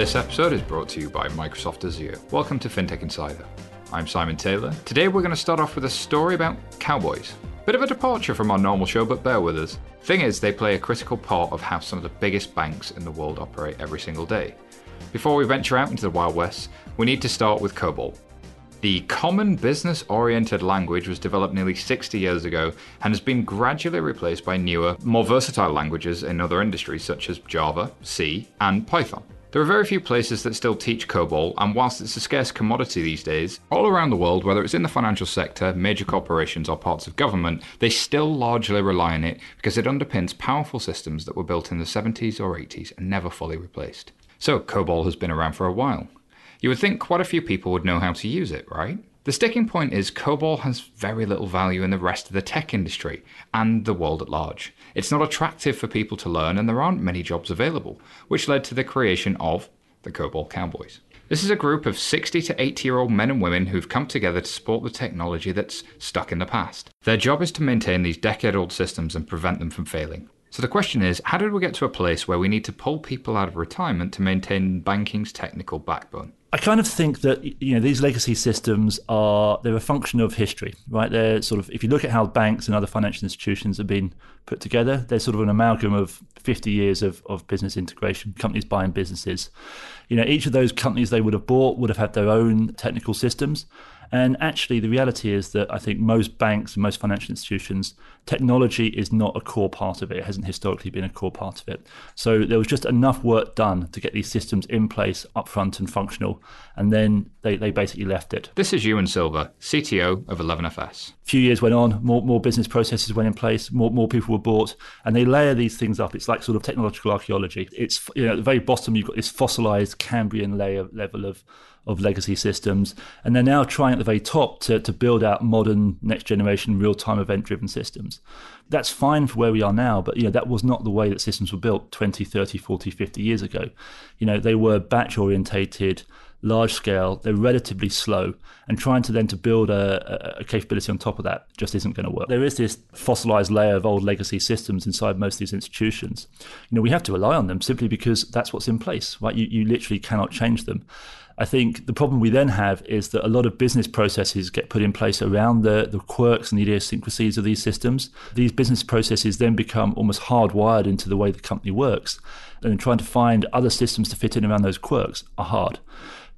This episode is brought to you by Microsoft Azure. Welcome to FinTech Insider. I'm Simon Taylor. Today we're going to start off with a story about cowboys. Bit of a departure from our normal show, but bear with us. Thing is, they play a critical part of how some of the biggest banks in the world operate every single day. Before we venture out into the Wild West, we need to start with COBOL. The common business-oriented language was developed nearly 60 years ago and has been gradually replaced by newer, more versatile languages in other industries such as Java, C, and Python. There are very few places that still teach COBOL, and whilst it's a scarce commodity these days, all around the world, whether it's in the financial sector, major corporations, or parts of government, they still largely rely on it because it underpins powerful systems that were built in the 70s or 80s and never fully replaced. So COBOL has been around for a while. You would think quite a few people would know how to use it, right? The sticking point is COBOL has very little value in the rest of the tech industry and the world at large. It's not attractive for people to learn, and there aren't many jobs available, which led to the creation of the COBOL Cowboys. This is a group of 60 to 80-year-old men and women who've come together to support the technology that's stuck in the past. Their job is to maintain these decade-old systems and prevent them from failing. So the question is, how did we get to a place where we need to pull people out of retirement to maintain banking's technical backbone? I kind of think that, you know, these legacy systems they're a function of history, right? They're sort of, if you look at how banks and other financial institutions have been put together, they're sort of an amalgam of 50 years of business integration, companies buying businesses. You know, each of those companies they would have bought would have had their own technical systems. And actually, the reality is that I think most banks and most financial institutions, technology is not a core part of it. It hasn't historically been a core part of it. So there was just enough work done to get these systems in place, upfront and functional, and then they basically left it. This is Ewan Silver, CTO of 11FS. A few years went on, more business processes went in place, more people were bought, and they layer these things up. It's like sort of technological archaeology. It's, you know, at the very bottom, you've got this fossilized Cambrian layer level of legacy systems, and they're now trying at the very top to build out modern, next-generation, real-time, event-driven systems. That's fine for where we are now, but, you know, that was not the way that systems were built 20, 30, 40, 50 years ago. You know, they were batch-orientated, large-scale, they're relatively slow, and trying to then to build a capability on top of that just isn't going to work. There is this fossilized layer of old legacy systems inside most of these institutions. You know, we have to rely on them simply because that's what's in place, right? You literally cannot change them. I think the problem we then have is that a lot of business processes get put in place around the quirks and the idiosyncrasies of these systems. These business processes then become almost hardwired into the way the company works, and trying to find other systems to fit in around those quirks are hard.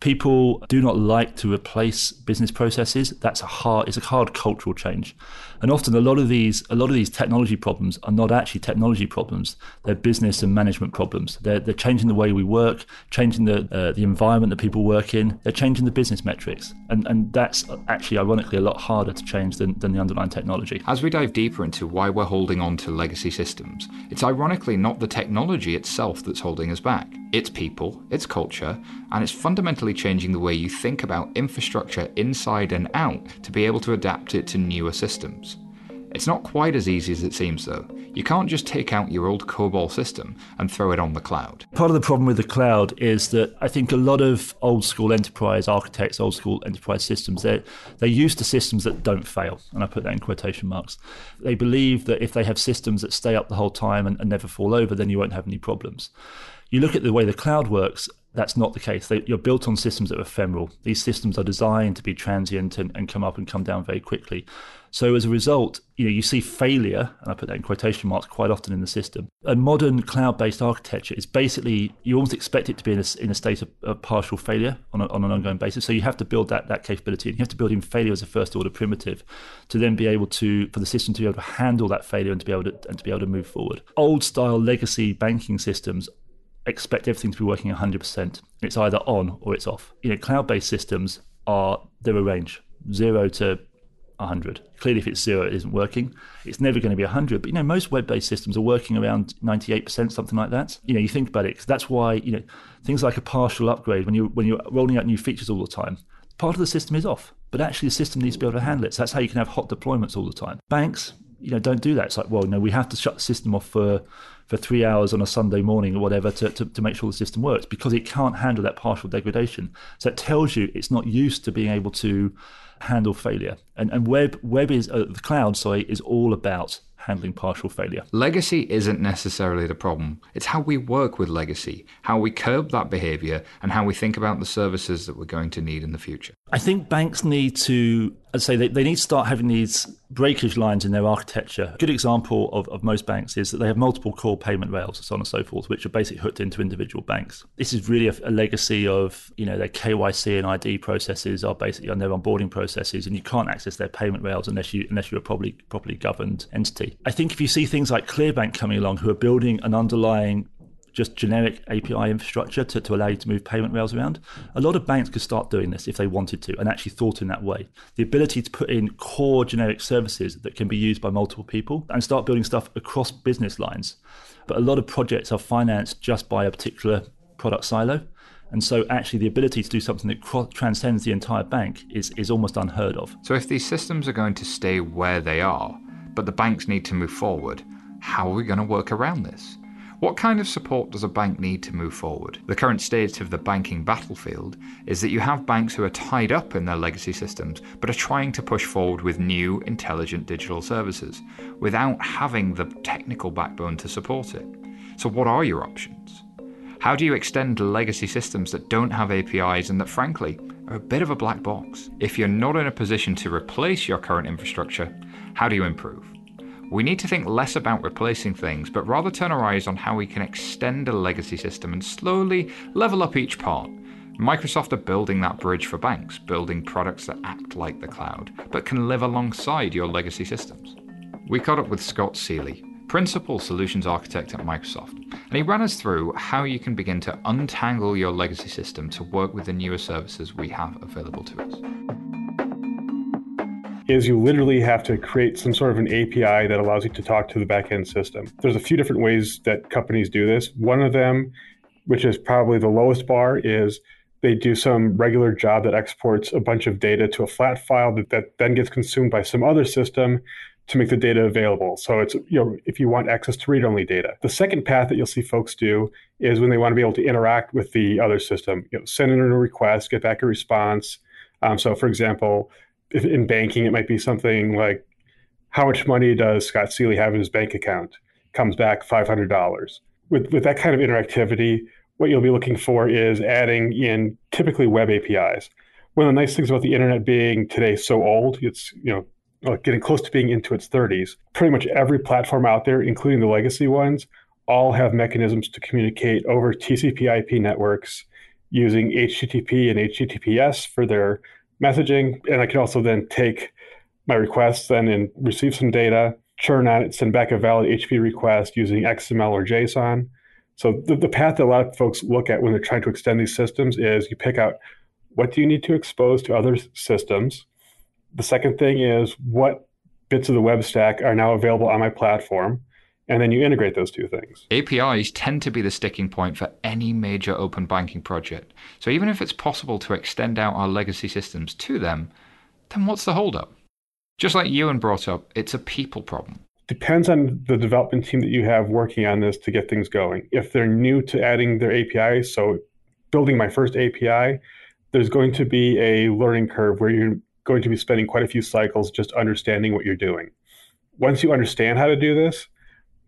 People do not like to replace business processes. It's a hard cultural change, and often a lot of these technology problems are not actually technology problems. They're business and management problems. They're changing the way we work, changing the environment that people work in. They're changing the business metrics, and that's actually ironically a lot harder to change than the underlying technology. As we dive deeper into why we're holding on to legacy systems, it's ironically not the technology itself that's holding us back. It's people, it's culture, and it's fundamentally changing the way you think about infrastructure inside and out to be able to adapt it to newer systems. It's not quite as easy as it seems, though. You can't just take out your old COBOL system and throw it on the cloud. Part of the problem with the cloud is that I think a lot of old-school enterprise architects, old-school enterprise systems, they're used to systems that don't fail, and I put that in quotation marks. They believe that if they have systems that stay up the whole time and never fall over, then you won't have any problems. You look at the way the cloud works, that's not the case. You're built on systems that are ephemeral. These systems are designed to be transient and come up and come down very quickly. So as a result, you know, you see failure, and I put that in quotation marks, quite often in the system. A modern cloud-based architecture is basically, you almost expect it to be in a state of partial failure on an ongoing basis. So you have to build that capability, and you have to build in failure as a first-order primitive to then be able to, for the system to be able to handle that failure and to be able to move forward. Old-style legacy banking systems expect everything to be working 100%. It's either on or it's off. You know, cloud-based systems they're a range, 0 to 100. Clearly, if it's 0, it isn't working. It's never going to be 100. But, you know, most web-based systems are working around 98%, something like that. You know, you think about it, because that's why, you know, things like a partial upgrade, when you're rolling out new features all the time, part of the system is off, but actually the system needs to be able to handle it. So that's how you can have hot deployments all the time. Banks, you know, don't do that. It's like, well, no, we have to shut the system off for 3 hours on a Sunday morning or whatever to make sure the system works because it can't handle that partial degradation. So it tells you it's not used to being able to handle failure. And the cloud is all about handling partial failure. Legacy isn't necessarily the problem. It's how we work with legacy, how we curb that behavior, and how we think about the services that we're going to need in the future. I think banks need to, I'd say they need to start having these breakage lines in their architecture. A good example of most banks is that they have multiple core payment rails, so on and so forth, which are basically hooked into individual banks. This is really a legacy of, you know, their KYC and ID processes are basically on their onboarding processes, and you can't access their payment rails unless you're a properly governed entity. I think if you see things like ClearBank coming along, who are building an underlying just generic API infrastructure to allow you to move payment rails around. A lot of banks could start doing this if they wanted to and actually thought in that way. The ability to put in core generic services that can be used by multiple people and start building stuff across business lines. But a lot of projects are financed just by a particular product silo. And so actually the ability to do something that transcends the entire bank is almost unheard of. So if these systems are going to stay where they are, but the banks need to move forward, how are we going to work around this? What kind of support does a bank need to move forward? The current state of the banking battlefield is that you have banks who are tied up in their legacy systems, but are trying to push forward with new, intelligent digital services without having the technical backbone to support it. So what are your options? How do you extend legacy systems that don't have APIs and that, frankly, are a bit of a black box? If you're not in a position to replace your current infrastructure, how do you improve? We need to think less about replacing things, but rather turn our eyes on how we can extend a legacy system and slowly level up each part. Microsoft are building that bridge for banks, building products that act like the cloud, but can live alongside your legacy systems. We caught up with Scott Seely, Principal Solutions Architect at Microsoft, and he ran us through how you can begin to untangle your legacy system to work with the newer services we have available to us. Is you literally have to create some sort of an API that allows you to talk to the backend system. There's a few different ways that companies do this. One of them, which is probably the lowest bar, is they do some regular job that exports a bunch of data to a flat file that then gets consumed by some other system to make the data available. So it's, you know, if you want access to read-only data. The second path that you'll see folks do is when they want to be able to interact with the other system, you know, send in a request, get back a response. So for example, if in banking, it might be something like, how much money does Scott Seely have in his bank account? Comes back $500. With that kind of interactivity, what you'll be looking for is adding in typically web APIs. One of the nice things about the internet being today so old, it's, you know, like getting close to being into its 30s. Pretty much every platform out there, including the legacy ones, all have mechanisms to communicate over TCP/IP networks using HTTP and HTTPS for their messaging, and I can also then take my requests then and receive some data, churn on it, send back a valid HTTP request using XML or JSON. So the path that a lot of folks look at when they're trying to extend these systems is you pick out what do you need to expose to other systems. The second thing is what bits of the web stack are now available on my platform. And then you integrate those two things. APIs tend to be the sticking point for any major open banking project. So even if it's possible to extend out our legacy systems to them, then what's the holdup? Just like Ewan brought up, it's a people problem. Depends on the development team that you have working on this to get things going. If they're new to adding their API, so building my first API, there's going to be a learning curve where you're going to be spending quite a few cycles just understanding what you're doing. Once you understand how to do this,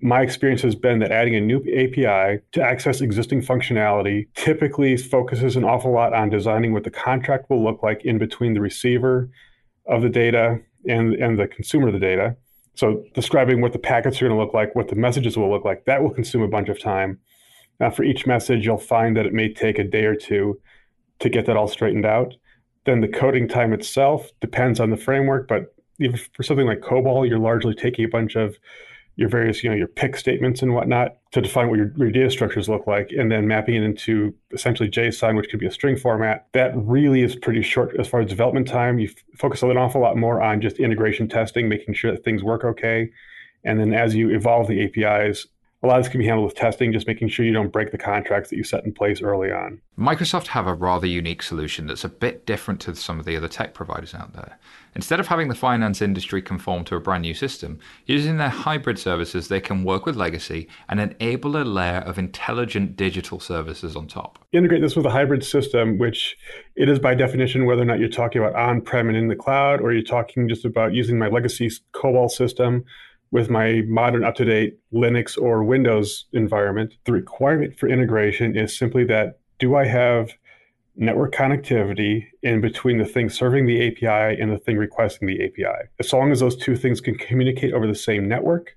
my experience has been that adding a new API to access existing functionality typically focuses an awful lot on designing what the contract will look like in between the receiver of the data and the consumer of the data. So describing what the packets are going to look like, what the messages will look like, that will consume a bunch of time. For each message, you'll find that it may take a day or two to get that all straightened out. Then the coding time itself depends on the framework, but even for something like COBOL, you're largely taking a bunch of your various, you know, your pick statements and whatnot to define what your data structures look like, and then mapping it into essentially JSON, which could be a string format. That really is pretty short as far as development time. You focus an awful lot more on just integration testing, making sure that things work okay. And then as you evolve the APIs, a lot of this can be handled with testing, just making sure you don't break the contracts that you set in place early on. Microsoft have a rather unique solution that's a bit different to some of the other tech providers out there. Instead of having the finance industry conform to a brand new system, using their hybrid services, they can work with legacy and enable a layer of intelligent digital services on top. Integrate this with a hybrid system, which it is by definition, whether or not you're talking about on-prem and in the cloud, or you're talking just about using my legacy COBOL system with my modern up-to-date Linux or Windows environment, the requirement for integration is simply that, do I have network connectivity in between the thing serving the API and the thing requesting the API? As long as those two things can communicate over the same network,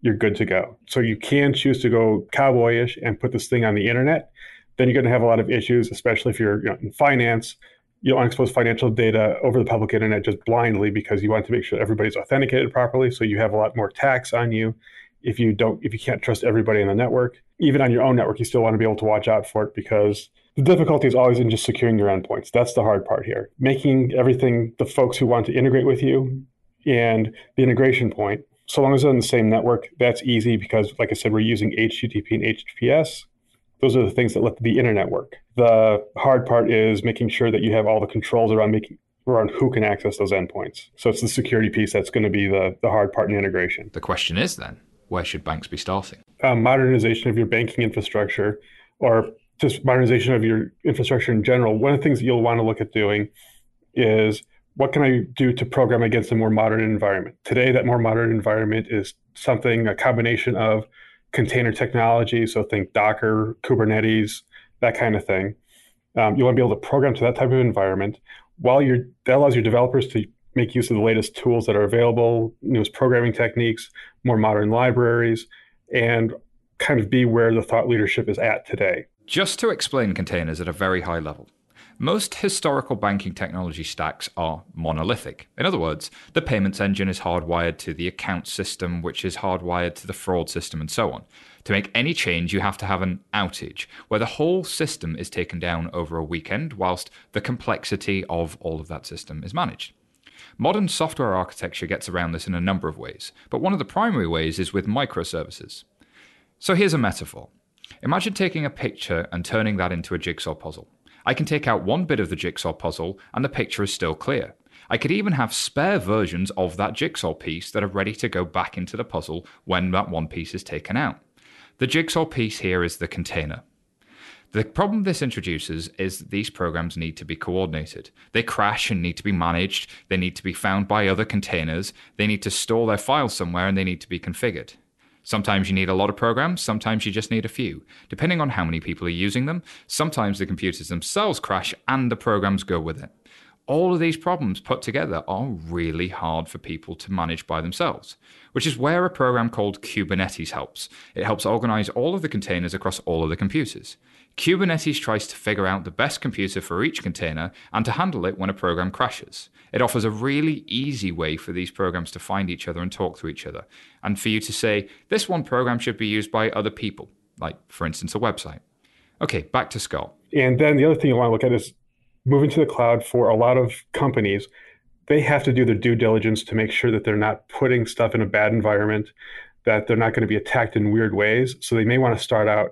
you're good to go. So you can choose to go cowboyish and put this thing on the internet. Then you're going to have a lot of issues, especially if you're in finance. You don't expose financial data over the public internet just blindly because you want to make sure everybody's authenticated properly. So you have a lot more tax on you if you can't trust everybody in the network. Even on your own network, you still want to be able to watch out for it, because the difficulty is always in just securing your endpoints. That's the hard part here. Making everything, the folks who want to integrate with you and the integration point, so long as they're on the same network, that's easy because, like I said, we're using HTTP and HTTPS. Those are the things that let the internet work. The hard part is making sure that you have all the controls around who can access those endpoints. So it's the security piece that's going to be the hard part in integration. The question is then, where should banks be starting? Modernization of your banking infrastructure, or just modernization of your infrastructure in general. One of the things that you'll want to look at doing is, what can I do to program against a more modern environment? Today, that more modern environment is a combination of container technology, so think Docker, Kubernetes, that kind of thing. You want to be able to program to that type of environment. That allows your developers to make use of the latest tools that are available, newest programming techniques, more modern libraries, and kind of be where the thought leadership is at today. Just to explain containers at a very high level, most historical banking technology stacks are monolithic. In other words, the payments engine is hardwired to the account system, which is hardwired to the fraud system, and so on. To make any change, you have to have an outage, where the whole system is taken down over a weekend, whilst the complexity of all of that system is managed. Modern software architecture gets around this in a number of ways, but one of the primary ways is with microservices. So here's a metaphor. Imagine taking a picture and turning that into a jigsaw puzzle. I can take out one bit of the jigsaw puzzle and the picture is still clear. I could even have spare versions of that jigsaw piece that are ready to go back into the puzzle when that one piece is taken out. The jigsaw piece here is the container. The problem this introduces is that these programs need to be coordinated. They crash and need to be managed. They need to be found by other containers. They need to store their files somewhere, and they need to be configured. Sometimes you need a lot of programs, sometimes you just need a few, depending on how many people are using them. Sometimes the computers themselves crash and the programs go with it. All of these problems put together are really hard for people to manage by themselves, which is where a program called Kubernetes helps. It helps organize all of the containers across all of the computers. Kubernetes tries to figure out the best computer for each container and to handle it when a program crashes. It offers a really easy way for these programs to find each other and talk to each other, and for you to say, this one program should be used by other people, like, for instance, a website. Okay, back to Scott. And then the other thing you want to look at is moving to the cloud. For a lot of companies, they have to do their due diligence to make sure that they're not putting stuff in a bad environment, that they're not going to be attacked in weird ways. So they may want to start out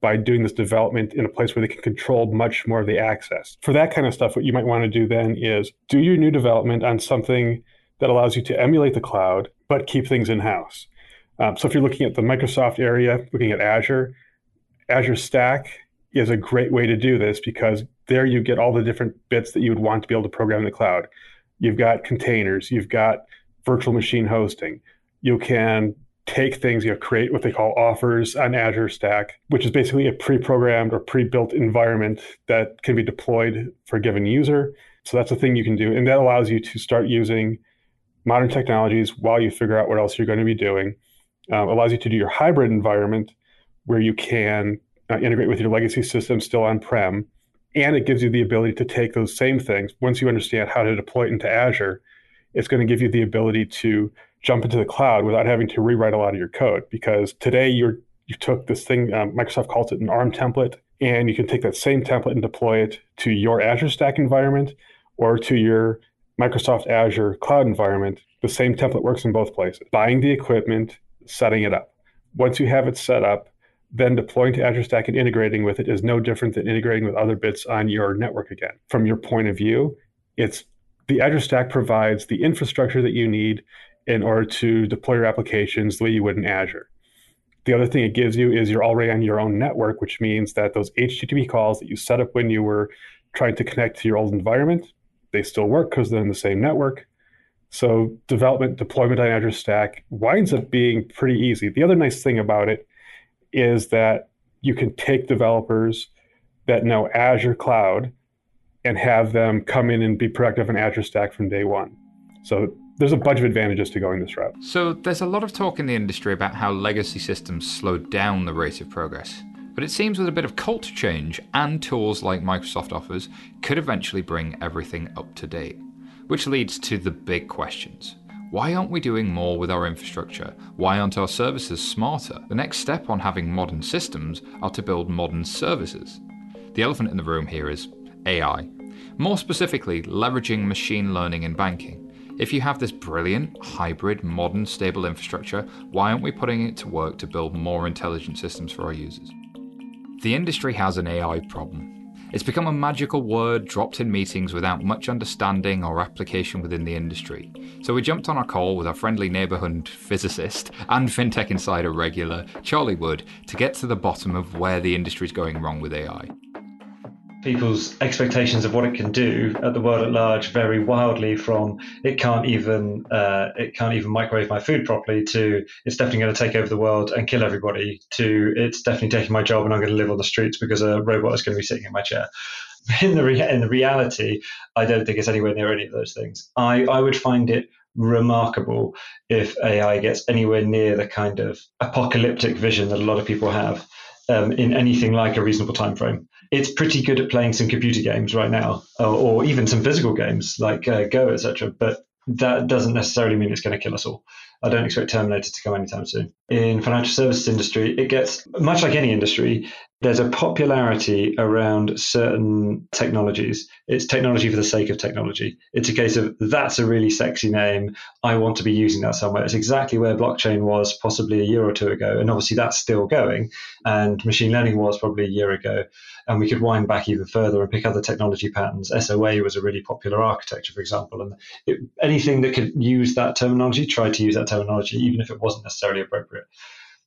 by doing this development in a place where they can control much more of the access. For that kind of stuff, what you might want to do then is do your new development on something that allows you to emulate the cloud, but keep things in-house. So if you're looking at the Microsoft area, looking at Azure, Azure Stack is a great way to do this, because there you get all the different bits that you would want to be able to program in the cloud. You've got containers, you've got virtual machine hosting. You can take things, create what they call offers on Azure Stack, which is basically a pre-programmed or pre-built environment that can be deployed for a given user. So that's a thing you can do. And that allows you to start using modern technologies while you figure out what else you're going to be doing. Allows you to do your hybrid environment, where you can integrate with your legacy system still on-prem. And it gives you the ability to take those same things. Once you understand how to deploy it into Azure, it's going to give you the ability to jump into the cloud without having to rewrite a lot of your code. Because today you took this thing, Microsoft calls it an ARM template, and you can take that same template and deploy it to your Azure Stack environment or to your Microsoft Azure cloud environment. The same template works in both places. Buying the equipment, setting it up. Once you have it set up, then deploying to Azure Stack and integrating with it is no different than integrating with other bits on your network again. From your point of view, the Azure Stack provides the infrastructure that you need in order to deploy your applications the way you would in Azure. The other thing it gives you is you're already on your own network, which means that those HTTP calls that you set up when you were trying to connect to your old environment, they still work because they're in the same network. So development, deployment on Azure Stack winds up being pretty easy. The other nice thing about it is that you can take developers that know Azure Cloud and have them come in and be productive in Azure Stack from day one. So there's a bunch of advantages to going this route. So there's a lot of talk in the industry about how legacy systems slowed down the rate of progress. But it seems with a bit of culture change and tools like Microsoft offers could eventually bring everything up to date. Which leads to the big questions. Why aren't we doing more with our infrastructure? Why aren't our services smarter? The next step on having modern systems are to build modern services. The elephant in the room here is AI. More specifically, leveraging machine learning in banking. If you have this brilliant, hybrid, modern, stable infrastructure, why aren't we putting it to work to build more intelligent systems for our users? The industry has an AI problem. It's become a magical word dropped in meetings without much understanding or application within the industry. So we jumped on our call with our friendly neighborhood physicist and FinTech Insider regular, Charlie Wood, to get to the bottom of where the industry is going wrong with AI. People's expectations of what it can do at the world at large vary wildly from it can't even microwave my food properly to it's definitely going to take over the world and kill everybody to it's definitely taking my job and I'm going to live on the streets because a robot is going to be sitting in my chair. In the reality, I don't think it's anywhere near any of those things. I would find it remarkable if AI gets anywhere near the kind of apocalyptic vision that a lot of people have. In anything like a reasonable time frame. It's pretty good at playing some computer games right now, or even some physical games like Go, etc. But that doesn't necessarily mean it's going to kill us all. I don't expect Terminator to come anytime soon. In financial services industry, it gets, much like any industry, there's a popularity around certain technologies. It's technology for the sake of technology. It's a case of, that's a really sexy name. I want to be using that somewhere. It's exactly where blockchain was possibly a year or two ago. And obviously that's still going. And machine learning was probably a year ago. And we could wind back even further and pick other technology patterns. SOA was a really popular architecture, for example. And anything that could use that terminology, tried to use that terminology, even if it wasn't necessarily appropriate.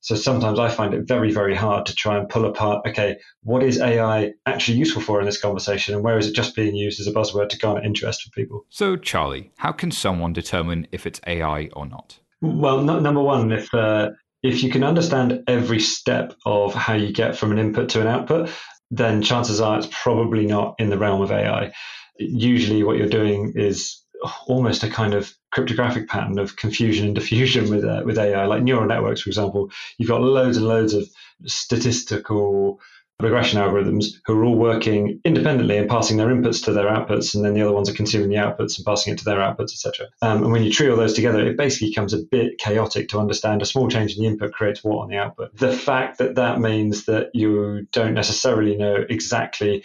So sometimes I find it very, very hard to try and pull apart, okay, what is AI actually useful for in this conversation? And where is it just being used as a buzzword to garner interest for people? So Charlie, how can someone determine if it's AI or not? Well, number one, if you can understand every step of how you get from an input to an output, then chances are it's probably not in the realm of AI. Usually what you're doing is almost a kind of cryptographic pattern of confusion and diffusion with AI, like neural networks, for example. You've got loads and loads of statistical regression algorithms who are all working independently and passing their inputs to their outputs, and then the other ones are consuming the outputs and passing it to their outputs, etc. And when you tree all those together, it basically becomes a bit chaotic to understand. A small change in the input creates what on the output. The fact that that means that you don't necessarily know exactly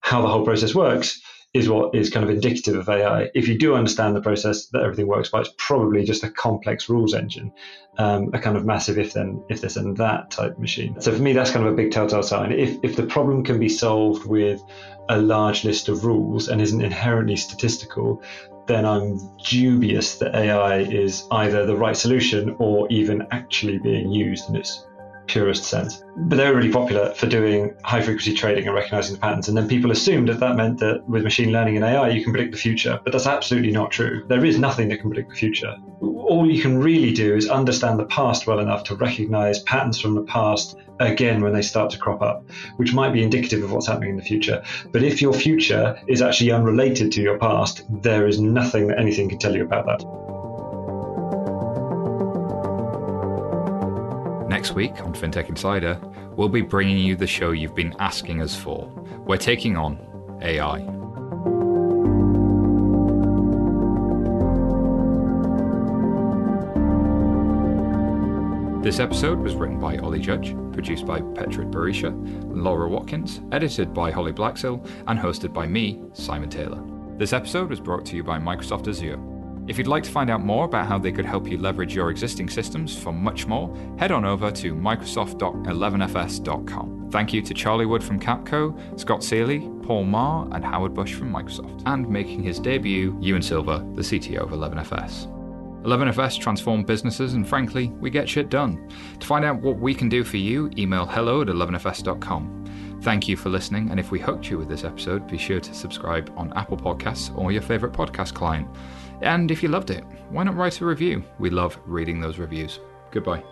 how the whole process works is what is kind of indicative of AI. If you do understand the process that everything works by, it's probably just a complex rules engine, a kind of massive if this and that type machine. So for me, that's kind of a big telltale sign. If the problem can be solved with a large list of rules and isn't inherently statistical, then I'm dubious that AI is either the right solution or even actually being used in its purest sense. But they were really popular for doing high frequency trading and recognizing the patterns. And then people assumed that that meant that with machine learning and AI, you can predict the future. But that's absolutely not true. There is nothing that can predict the future. All you can really do is understand the past well enough to recognize patterns from the past again when they start to crop up, which might be indicative of what's happening in the future. But if your future is actually unrelated to your past, there is nothing that anything can tell you about that. Next week on FinTech Insider, we'll be bringing you the show you've been asking us for. We're taking on AI. This episode was written by Ollie Judge, produced by Petrit Barisha, Laura Watkins, edited by Holly Blacksill, and hosted by me, Simon Taylor. This episode was brought to you by Microsoft Azure. If you'd like to find out more about how they could help you leverage your existing systems for much more, head on over to microsoft.11fs.com. Thank you to Charlie Wood from Capco, Scott Seely, Paul Marr, and Howard Bush from Microsoft. And making his debut, Ewan Silver, the CTO of 11FS. 11FS transform businesses, and frankly, we get shit done. To find out what we can do for you, email hello@11fs.com. Thank you for listening, and if we hooked you with this episode, be sure to subscribe on Apple Podcasts or your favorite podcast client. And if you loved it, why not write a review? We love reading those reviews. Goodbye.